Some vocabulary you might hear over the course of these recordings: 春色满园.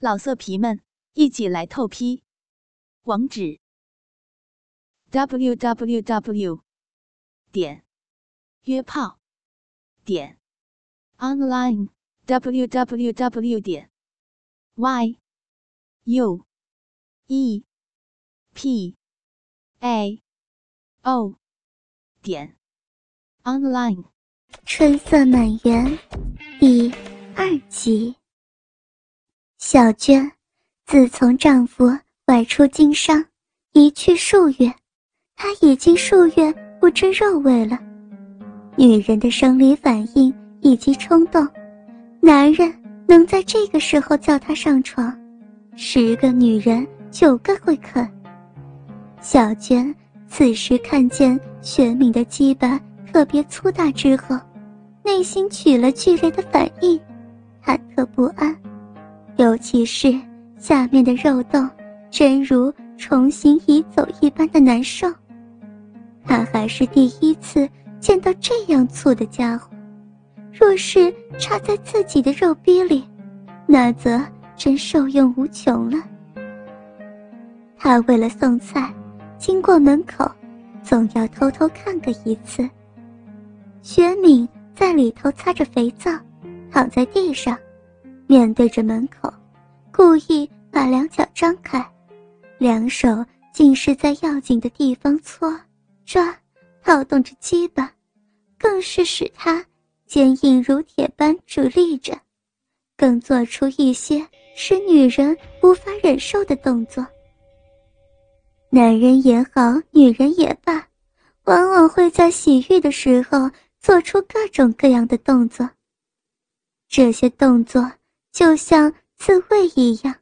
老色皮们，一起来透批！网址 www.约炮.online。春色满园第2集。小娟自从丈夫外出经商一去数月，她已经数月不知肉味了。女人的生理反应以及冲动，男人能在这个时候叫她上床，10个女人9个会肯。小娟此时看见玄敏的鸡巴特别粗大之后，内心起了剧烈的反应，忐忑不安，尤其是下面的肉洞真如重新移走一般的难受。她还是第一次见到这样粗的家伙，若是插在自己的肉逼里，那则真受用无穷了。她为了送菜经过门口，总要偷偷看个一次。雪敏在里头擦着肥皂，躺在地上，面对着门口，故意把两脚张开，两手竟是在要紧的地方搓抓，套动着鸡巴，更是使它坚硬如铁般直立着，更做出一些使女人无法忍受的动作。男人也好，女人也罢，往往会在洗浴的时候做出各种各样的动作，这些动作就像自慰一样。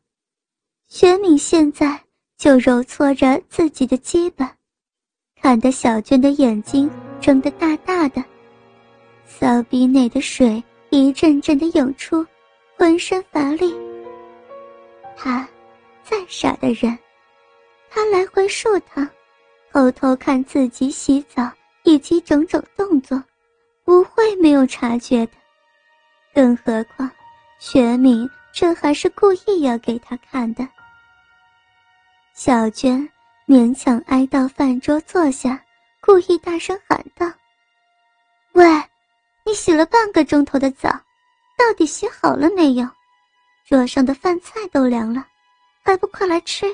雪敏现在就揉搓着自己的鸡巴，看得小娟的眼睛睁得大大的，骚逼内的水一阵阵的涌出，浑身乏力。她再傻的人，她来回数趟，偷偷看自己洗澡以及种种动作，不会没有察觉的。更何况雪敏这还是故意要给她看的。小娟勉强挨到饭桌坐下，故意大声喊道：喂，你洗了半个钟头的澡，到底洗好了没有？桌上的饭菜都凉了，还不快来吃？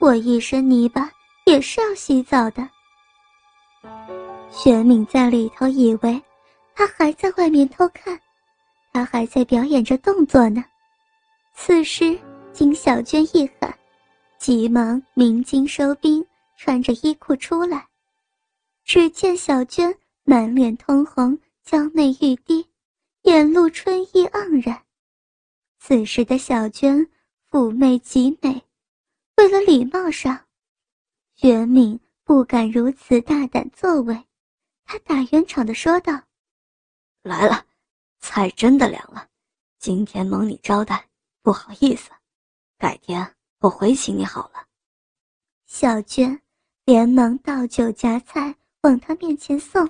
我一身泥巴也是要洗澡的。雪敏在里头以为她还在外面偷看，她还在表演着动作呢。此时经小娟一喊，急忙鸣金收兵，穿着衣裤出来。只见小娟满脸通红，娇媚欲滴，眼露春意盎然。此时的小娟妩媚极美，为了礼貌上，玄敏不敢如此大胆作为，他打圆场地说道：来了，菜真的凉了，今天蒙你招待，不好意思，改天我回请你好了。小娟连忙倒酒夹菜往他面前送，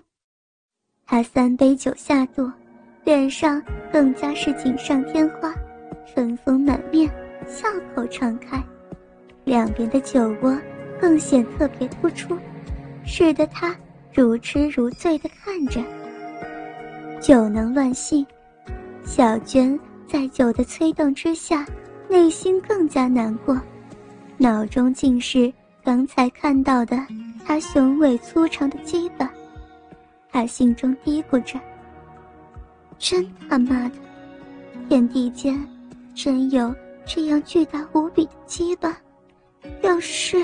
他3杯酒下肚，脸上更加是锦上添花，春风满面，笑口常开，两边的酒窝更显特别突出，使得他如痴如醉地看着。酒能乱性，小娟在酒的催动之下，内心更加难过，脑中尽是刚才看到的他雄伟粗长的鸡巴。他心中嘀咕着：真他妈的，天地间真有这样巨大无比的鸡巴，要是……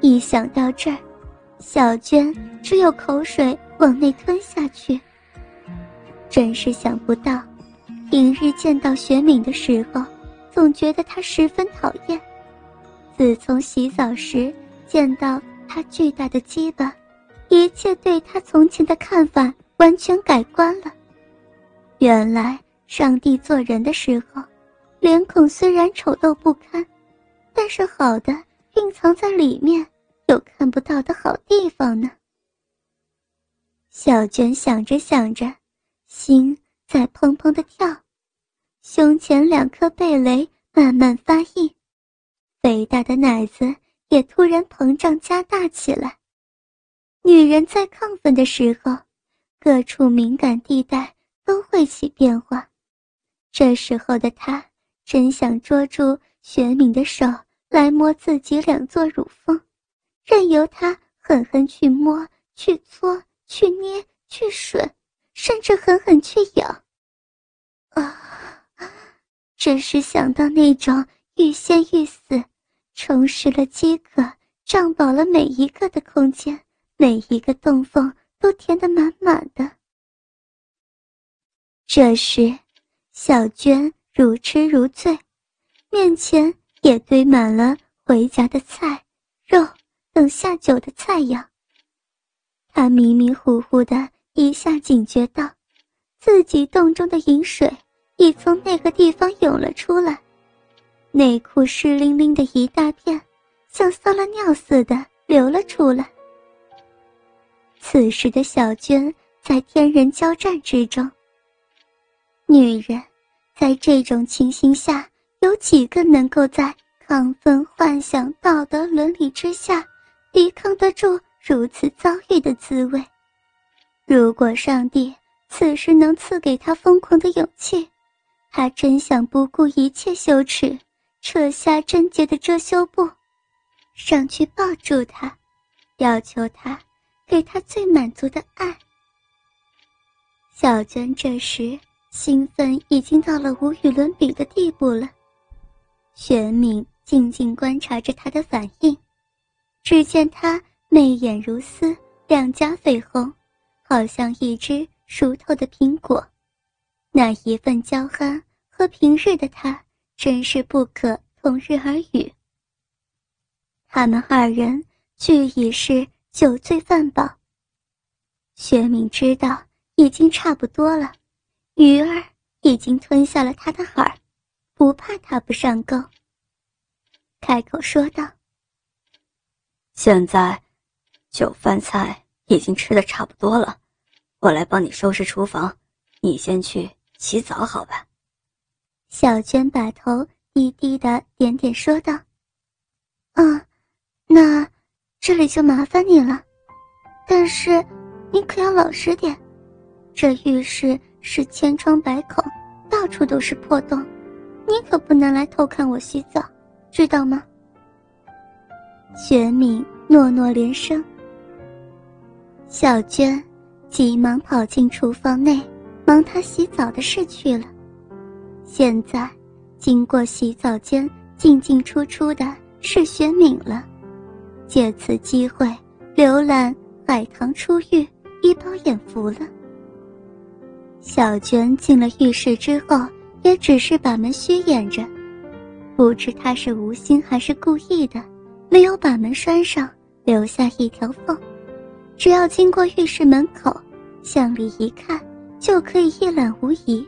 一想到这儿，小娟只有口水往内吞下去。真是想不到，平日见到雪敏的时候，总觉得她十分讨厌，自从洗澡时见到她巨大的鸡巴，一切对她从前的看法完全改观了。原来上帝做人的时候，脸孔虽然丑陋不堪，但是好的蕴藏在里面，有看不到的好地方呢。小娟想着想着，心在砰砰地跳，胸前两颗蓓蕾慢慢发溢，肥大的奶子也突然膨胀加大起来。女人在亢奋的时候，各处敏感地带都会起变化。这时候的她真想捉住学敏的手来摸自己两座乳峰，任由她狠狠去摸、去搓、去捏、去吮，甚至狠狠去咬。啊！只是想到那种欲仙欲死，充实了饥渴，胀饱了每一个的空间，每一个洞缝都填得满满的。这时，小娟如痴如醉，面前也堆满了回家的菜、肉等下酒的菜肴。她迷迷糊糊的一下警觉到，自己洞中的饮水已从那个地方涌了出来，内裤湿淋淋的一大片，像撒了尿似的流了出来。此时的小娟在天人交战之中。女人在这种情形下，有几个能够在亢奋、幻想、道德、伦理之下抵抗得住如此遭遇的滋味？如果上帝此时能赐给她疯狂的勇气，她真想不顾一切羞耻，扯下贞洁的遮羞布，上去抱住她，要求她给她最满足的爱。小娟这时兴奋已经到了无与伦比的地步了。玄敏静静观察着她的反应，只见她媚眼如丝，两颊绯红，好像一只熟透的苹果。那一份娇憨和平日的她真是不可同日而语。他们二人俱已是酒醉饭饱。玄敏知道已经差不多了，鱼儿已经吞下了他的饵，不怕他不上钩，开口说道：“现在，酒饭菜已经吃得差不多了，我来帮你收拾厨房，你先去洗澡好吧。”小娟把头低低的点点，说道：“那这里就麻烦你了，但是你可要老实点，这浴室是千疮百孔，到处都是破洞，你可不能来偷看我洗澡，知道吗？”雪敏诺诺连声。小娟急忙跑进厨房内，忙她洗澡的事去了。现在经过洗澡间进进出出的是雪敏了，借此机会浏览海棠出浴，一饱眼福了。小娟进了浴室之后，也只是把门虚掩着，不知她是无心还是故意的，没有把门拴上，留下一条缝，只要经过浴室门口向里一看，就可以一览无遗。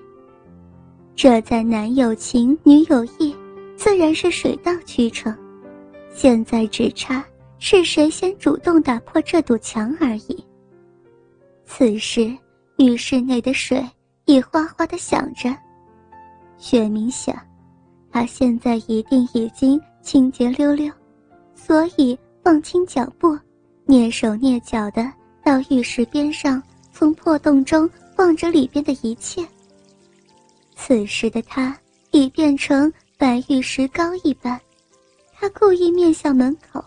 这在男有情女有意，自然是水到渠成，现在只差是谁先主动打破这堵墙而已。此时浴室内的水已哗哗地响着，雪明想，他现在一定已经清洁溜溜，所以放轻脚步，蹑手蹑脚地到浴室边上，从破洞中望着里边的一切。此时的他已变成白玉石膏一般，他故意面向门口，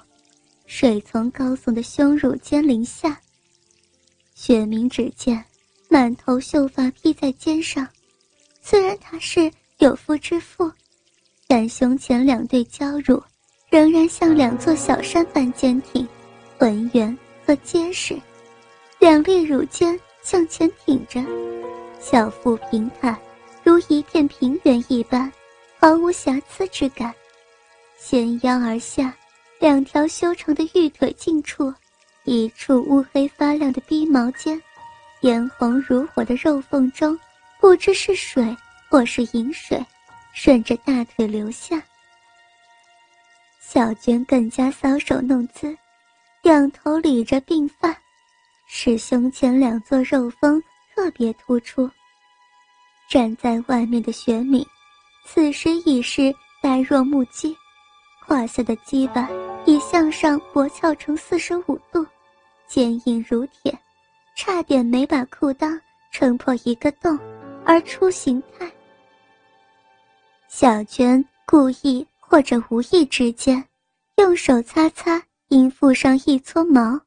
水从高耸的胸乳间淋下。雪明只见满头秀发披在肩上，虽然他是有夫之妇，但胸前两对娇乳仍然像两座小山般坚挺、浑圆和结实，两粒乳尖向前挺着，小腹平坦，如一片平原一般，毫无瑕疵之感。纤腰而下，两条修长的玉腿近处，一处乌黑发亮的逼毛尖，嫣红如火的肉缝中，不知是水或是饮水，顺着大腿流下。小娟更加搔首弄姿，仰头理着鬓发，使胸前两座肉峰特别突出。站在外面的雪敏此时已是呆若木鸡，胯下的鸡巴已向上搏翘成45度，坚硬如铁，差点没把裤裆撑破一个洞而出形态。小娟故意或者无意之间用手擦擦阴腹上一撮毛，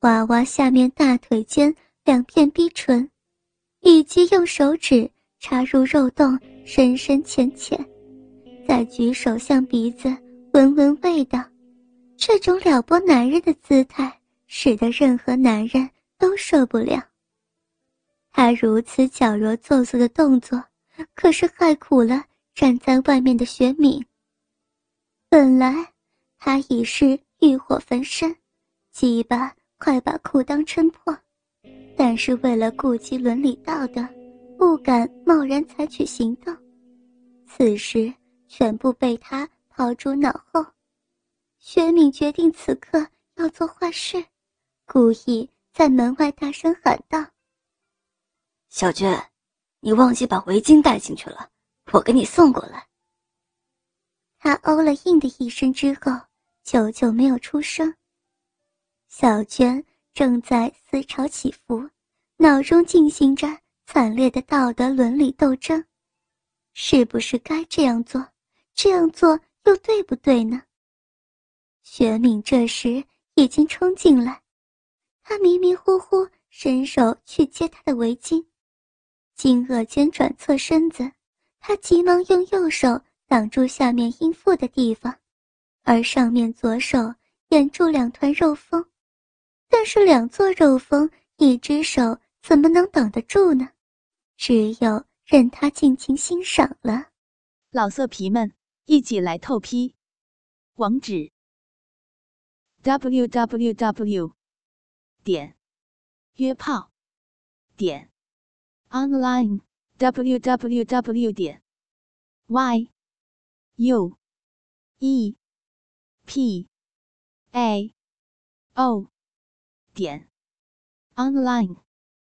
娃娃下面大腿间2片逼唇，以及用手指插入肉洞深深浅浅，再举手向鼻子闻闻味道。这种撩拨男人的姿态使得任何男人都受不了。他如此矫揉做作的动作可是害苦了站在外面的雪敏。本来他已是欲火焚身，鸡巴快把裤裆撑破，但是为了顾及伦理道德，不敢贸然采取行动，此时全部被他抛诸脑后。雪敏决定此刻要做坏事，故意在门外大声喊道：“小娟，你忘记把围巾带进去了，我给你送过来。”他哦了应的一声之后，久久没有出声。小娟正在思潮起伏，脑中进行着惨烈的道德伦理斗争，是不是该这样做？这样做又对不对呢？雪敏这时已经冲进来，他迷迷糊糊伸手去接他的围巾，惊愕间转侧身子，他急忙用右手挡住下面阴腹的地方，而上面左手掩住2团肉峰，但是2座肉峰一只手怎么能挡得住呢？只有任他尽情欣赏了。老色皮们，一起来透批！网址 www.约炮.online，www.yuepao.online。